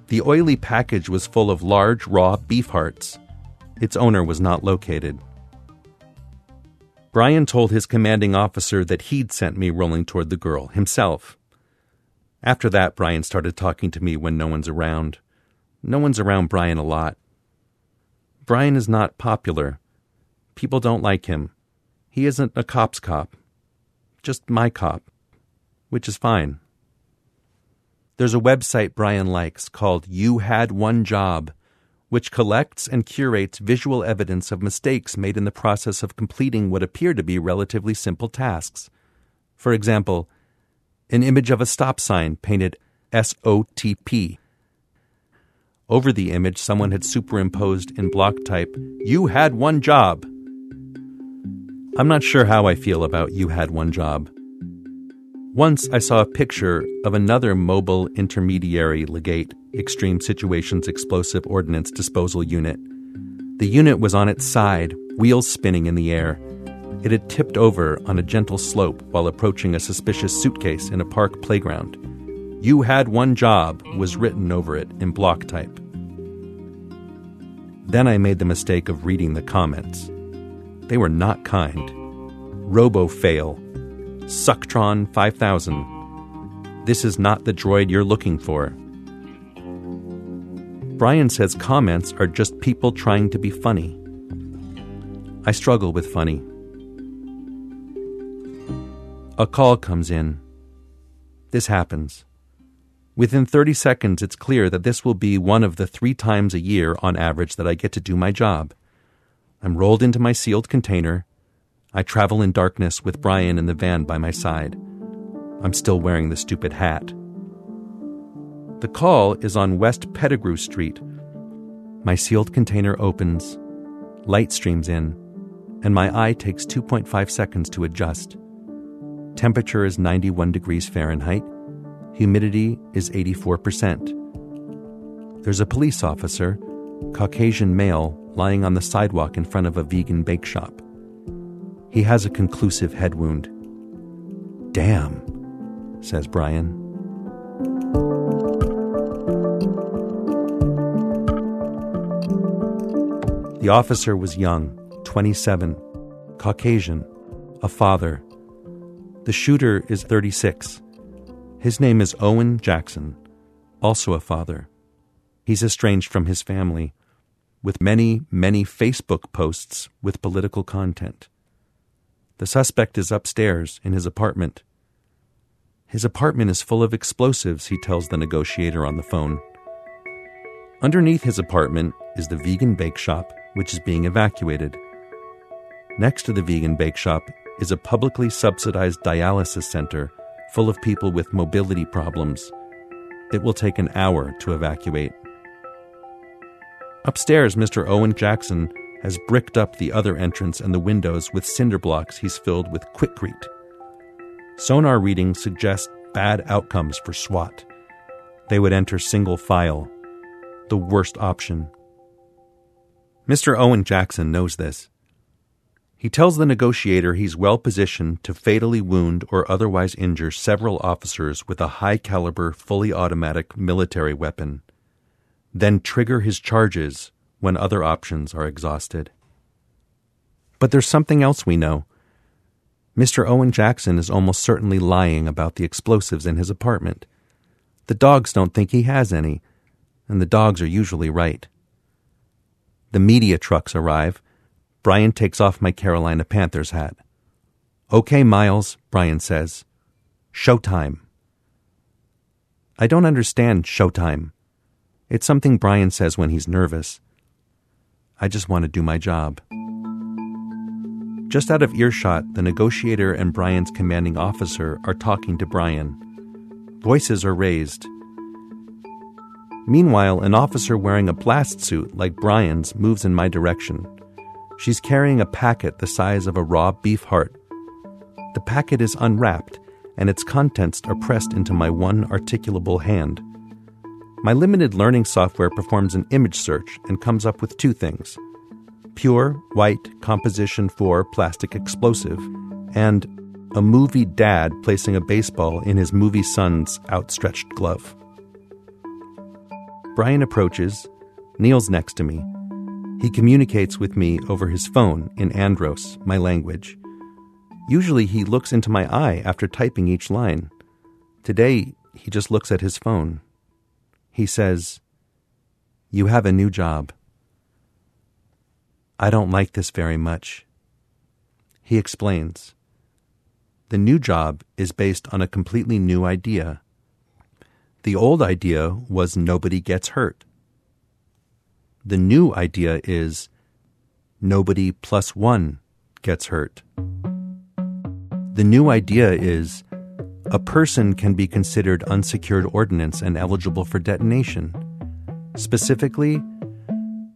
The oily package was full of large, raw beef hearts. Its owner was not located. Brian told his commanding officer that he'd sent me rolling toward the girl, himself. After that, Brian started talking to me when no one's around. No one's around Brian a lot. Brian is not popular. People don't like him. He isn't a cop's cop. Just my cop. Which is fine. There's a website Brian likes called You Had One Job, which collects and curates visual evidence of mistakes made in the process of completing what appear to be relatively simple tasks. For example, an image of a stop sign painted SOTP. Over the image, someone had superimposed in block type, "You had one job." I'm not sure how I feel about "You had one job." Once I saw a picture of another mobile intermediary legate, Extreme Situations Explosive Ordnance Disposal Unit. The unit was on its side, wheels spinning in the air. It had tipped over on a gentle slope while approaching a suspicious suitcase in a park playground. "You had one job" was written over it in block type. Then I made the mistake of reading the comments. They were not kind. Robo-fail. Sucktron 5000. This is not the droid you're looking for. Brian says comments are just people trying to be funny. I struggle with funny. A call comes in. This happens. Within 30 seconds, it's clear that this will be one of the 3 times a year on average that I get to do my job. I'm rolled into my sealed container. I travel in darkness with Brian in the van by my side. I'm still wearing the stupid hat. The call is on West Pettigrew Street. My sealed container opens. Light streams in, and my eye takes 2.5 seconds to adjust. Temperature is 91 degrees Fahrenheit. Humidity is 84%. There's a police officer, Caucasian male, lying on the sidewalk in front of a vegan bake shop. He has a conclusive head wound. "Damn," says Brian. The officer was young, 27, Caucasian, a father. The shooter is 36. His name is Owen Jackson, also a father. He's estranged from his family, with many, many Facebook posts with political content. The suspect is upstairs in his apartment. His apartment is full of explosives, he tells the negotiator on the phone. Underneath his apartment is the vegan bake shop, which is being evacuated. Next to the vegan bake shop is a publicly subsidized dialysis center full of people with mobility problems. It will take an hour to evacuate. Upstairs, Mr. Owen Jackson has bricked up the other entrance and the windows with cinder blocks he's filled with quickcrete. Sonar readings suggest bad outcomes for SWAT. They would enter single file, the worst option. Mr. Owen Jackson knows this. He tells the negotiator he's well positioned to fatally wound or otherwise injure several officers with a high-caliber, fully automatic military weapon, then trigger his charges when other options are exhausted. But there's something else we know. Mr. Owen Jackson is almost certainly lying about the explosives in his apartment. The dogs don't think he has any, and the dogs are usually right. The media trucks arrive. Brian takes off my Carolina Panthers hat. "Okay, Miles," Brian says. "Showtime." I don't understand showtime. It's something Brian says when he's nervous. I just want to do my job. Just out of earshot, the negotiator and Brian's commanding officer are talking to Brian. Voices are raised. Meanwhile, an officer wearing a blast suit like Brian's moves in my direction. She's carrying a packet the size of a raw beef heart. The packet is unwrapped, and its contents are pressed into my one articulable hand. My limited learning software performs an image search and comes up with two things: pure, white, Composition 4 plastic explosive, and a movie dad placing a baseball in his movie son's outstretched glove. Brian approaches. Neil's next to me. He communicates with me over his phone in Andros, my language. Usually he looks into my eye after typing each line. Today, he just looks at his phone. He says, "You have a new job." I don't like this very much. He explains. The new job is based on a completely new idea. The old idea was nobody gets hurt. The new idea is nobody plus one gets hurt. The new idea is a person can be considered unsecured ordnance and eligible for detonation. Specifically,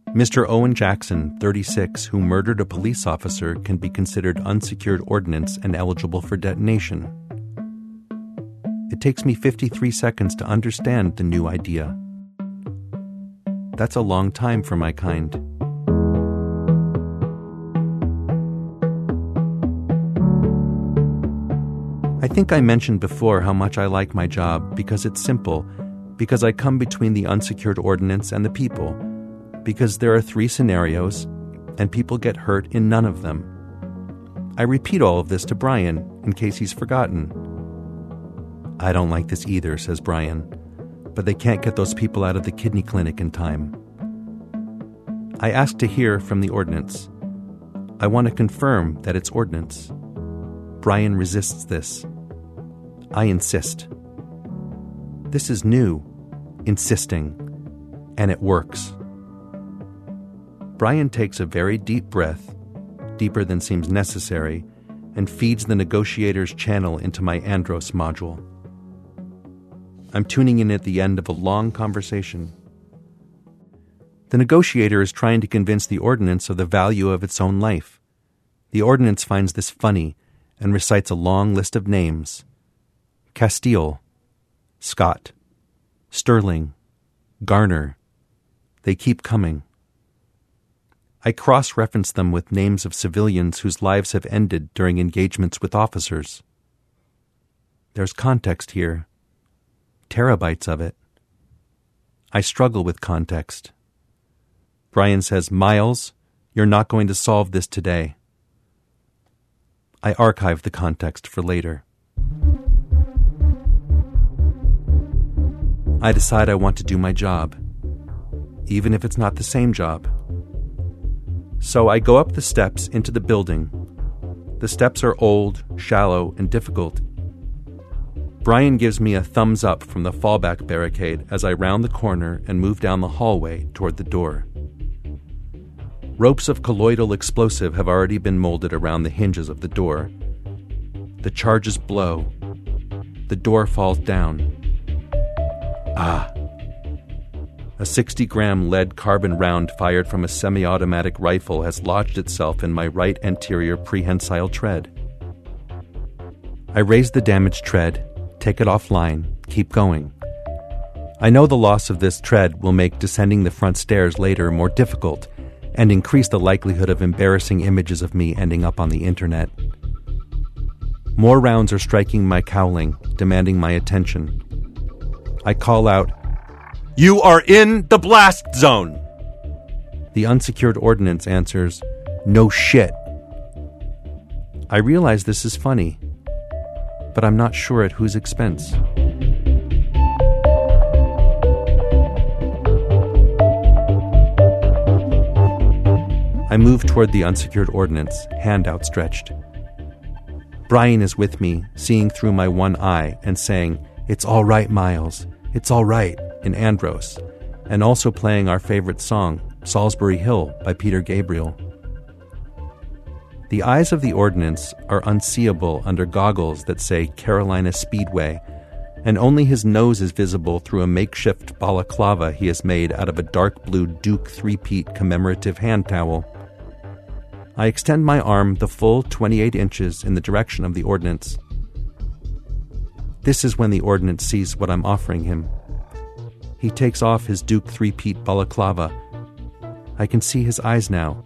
Mr. Owen Jackson, 36, who murdered a police officer, can be considered unsecured ordnance and eligible for detonation. It takes me 53 seconds to understand the new idea. That's a long time for my kind. I think I mentioned before how much I like my job because it's simple, because I come between the unsecured ordinance and the people, because there are three scenarios and people get hurt in none of them. I repeat all of this to Brian in case he's forgotten. "I don't like this either," says Brian. "But they can't get those people out of the kidney clinic in time." I ask to hear from the ordinance. I want to confirm that it's ordinance. Brian resists this. I insist. This is new, insisting, and it works. Brian takes a very deep breath, deeper than seems necessary, and feeds the negotiator's channel into my Andros module. I'm tuning in at the end of a long conversation. The negotiator is trying to convince the ordinance of the value of its own life. The ordinance finds this funny and recites a long list of names: Castile, Scott, Sterling, Garner, They keep coming. I cross-reference them with names of civilians whose lives have ended during engagements with officers. There's context here. Terabytes of it. I struggle with context. Brian says, "Miles, you're not going to solve this today." I archive the context for later. I decide I want to do my job, even if it's not the same job. So I go up the steps into the building. The steps are old, shallow, and difficult. Brian gives me a thumbs up from the fallback barricade as I round the corner and move down the hallway toward the door. Ropes of colloidal explosive have already been molded around the hinges of the door. The charges blow. The door falls down. Ah! A 60-gram lead carbon round fired from a semi-automatic rifle has lodged itself in my right anterior prehensile tread. I raise the damaged tread, take it offline, keep going. I know the loss of this tread will make descending the front stairs later more difficult and increase the likelihood of embarrassing images of me ending up on the internet. More rounds are striking my cowling, demanding my attention. I call out, "You are in the blast zone!" The unsecured ordnance answers, "No shit." I realize this is funny, but I'm not sure at whose expense. I move toward the unsecured ordnance, hand outstretched. Brian is with me, seeing through my one eye and saying, "It's all right, Miles. It's all right," in Andros, and also playing our favorite song, Salisbury Hill by Peter Gabriel. The eyes of the ordnance are unseeable under goggles that say Carolina Speedway, and only his nose is visible through a makeshift balaclava he has made out of a dark blue Duke Threepeat commemorative hand towel. I extend my arm the full 28 inches in the direction of the ordnance. This is when the ordnance sees what I'm offering him. He takes off his Duke Threepeat balaclava. I can see his eyes now.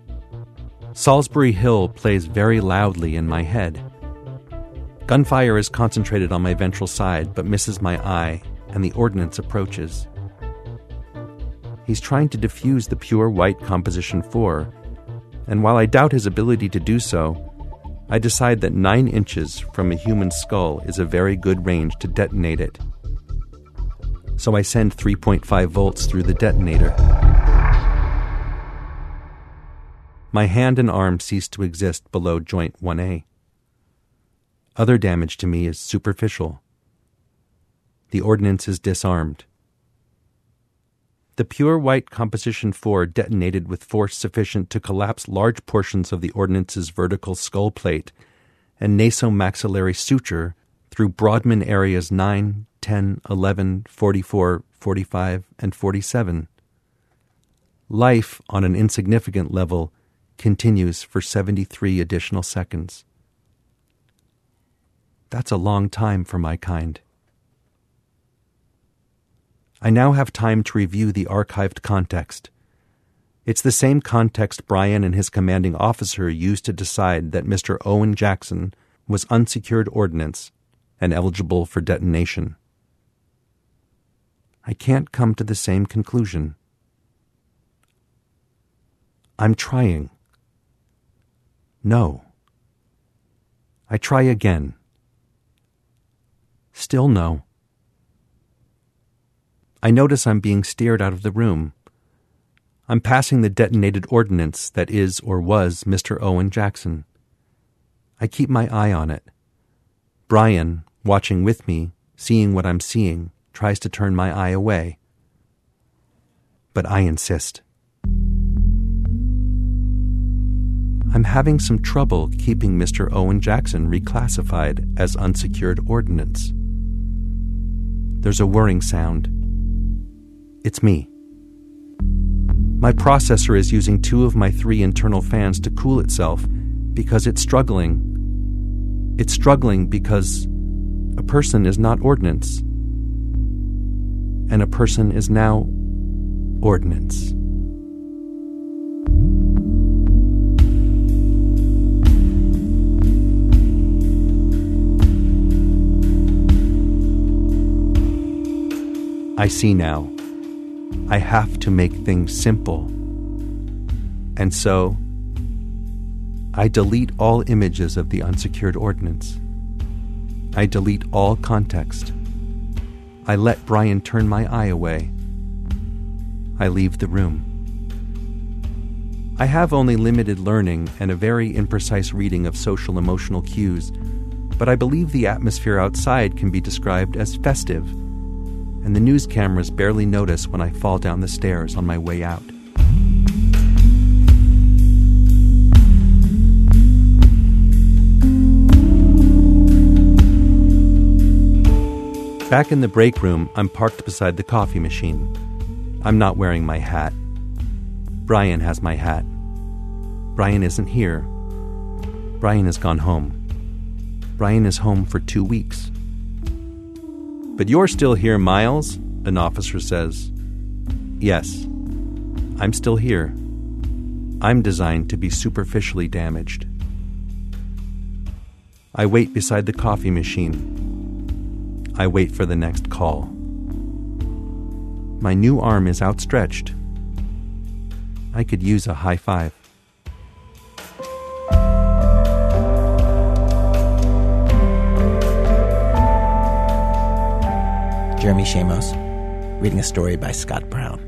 Salisbury Hill plays very loudly in my head. Gunfire is concentrated on my ventral side, but misses my eye, and the ordnance approaches. He's trying to diffuse the pure white Composition 4, and while I doubt his ability to do so, I decide that 9 inches from a human skull is a very good range to detonate it. So I send 3.5 volts through the detonator. My hand and arm cease to exist below joint 1A. Other damage to me is superficial. The ordnance is disarmed. The pure white Composition 4 detonated with force sufficient to collapse large portions of the ordnance's vertical skull plate and nasomaxillary suture through Brodmann areas 9, 10, 11, 44, 45, and 47. Life, on an insignificant level, continues for 73 additional seconds. That's a long time for my kind. I now have time to review the archived context. It's the same context Brian and his commanding officer used to decide that Mr. Owen Jackson was unsecured ordnance and eligible for detonation. I can't come to the same conclusion. I'm trying. No. I try again. Still no. I notice I'm being steered out of the room. I'm passing the detonated ordnance that is or was Mr. Owen Jackson. I keep my eye on it. Brian, watching with me, seeing what I'm seeing, tries to turn my eye away. But I insist. I'm having some trouble keeping Mr. Owen Jackson reclassified as unsecured ordnance. There's a whirring sound. It's me. My processor is using 2 of my 3 internal fans to cool itself because it's struggling. It's struggling because a person is not ordnance. And a person is now ordnance. I see now. I have to make things simple. And so, I delete all images of the unsecured ordinance. I delete all context. I let Brian turn my eye away. I leave the room. I have only limited learning and a very imprecise reading of social-emotional cues, but I believe the atmosphere outside can be described as festive, and the news cameras barely notice when I fall down the stairs on my way out. Back in the break room, I'm parked beside the coffee machine. I'm not wearing my hat. Brian has my hat. Brian isn't here. Brian has gone home. Brian is home for 2 weeks. "But you're still here, Miles," an officer says. Yes, I'm still here. I'm designed to be superficially damaged. I wait beside the coffee machine. I wait for the next call. My new arm is outstretched. I could use a high five. Jeremy Shamos, reading a story by Scott Brown.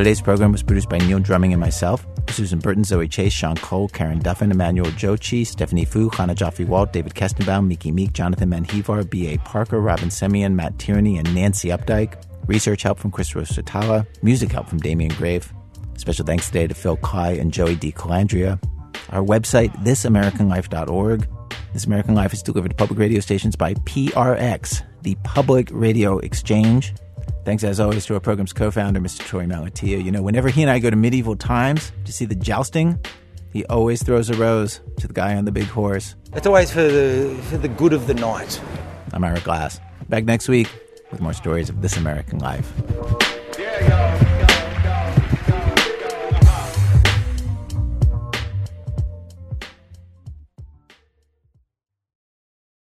Today's program was produced by Neil Drumming and myself, Susan Burton, Zoe Chase, Sean Cole, Karen Duffin, Emmanuel Jochi, Stephanie Foo, Hannah Jaffe-Walt, David Kestenbaum, Miki Meek, Jonathan Manhivar, B.A. Parker, Robin Semyon, Matt Tierney, and Nancy Updike. Research help from Chris Rosatala. Music help from Damian Grave. Special thanks today to Phil Kai and Joey D. Calandria. Our website, thisamericanlife.org. This American Life is delivered to public radio stations by PRX, the Public Radio Exchange. Thanks, as always, to our program's co-founder, Mr. Troy Malatia. You know, whenever he and I go to medieval times to see the jousting, he always throws a rose to the guy on the big horse. It's always for the good of the night. I'm Ira Glass. Back next week with more stories of This American Life.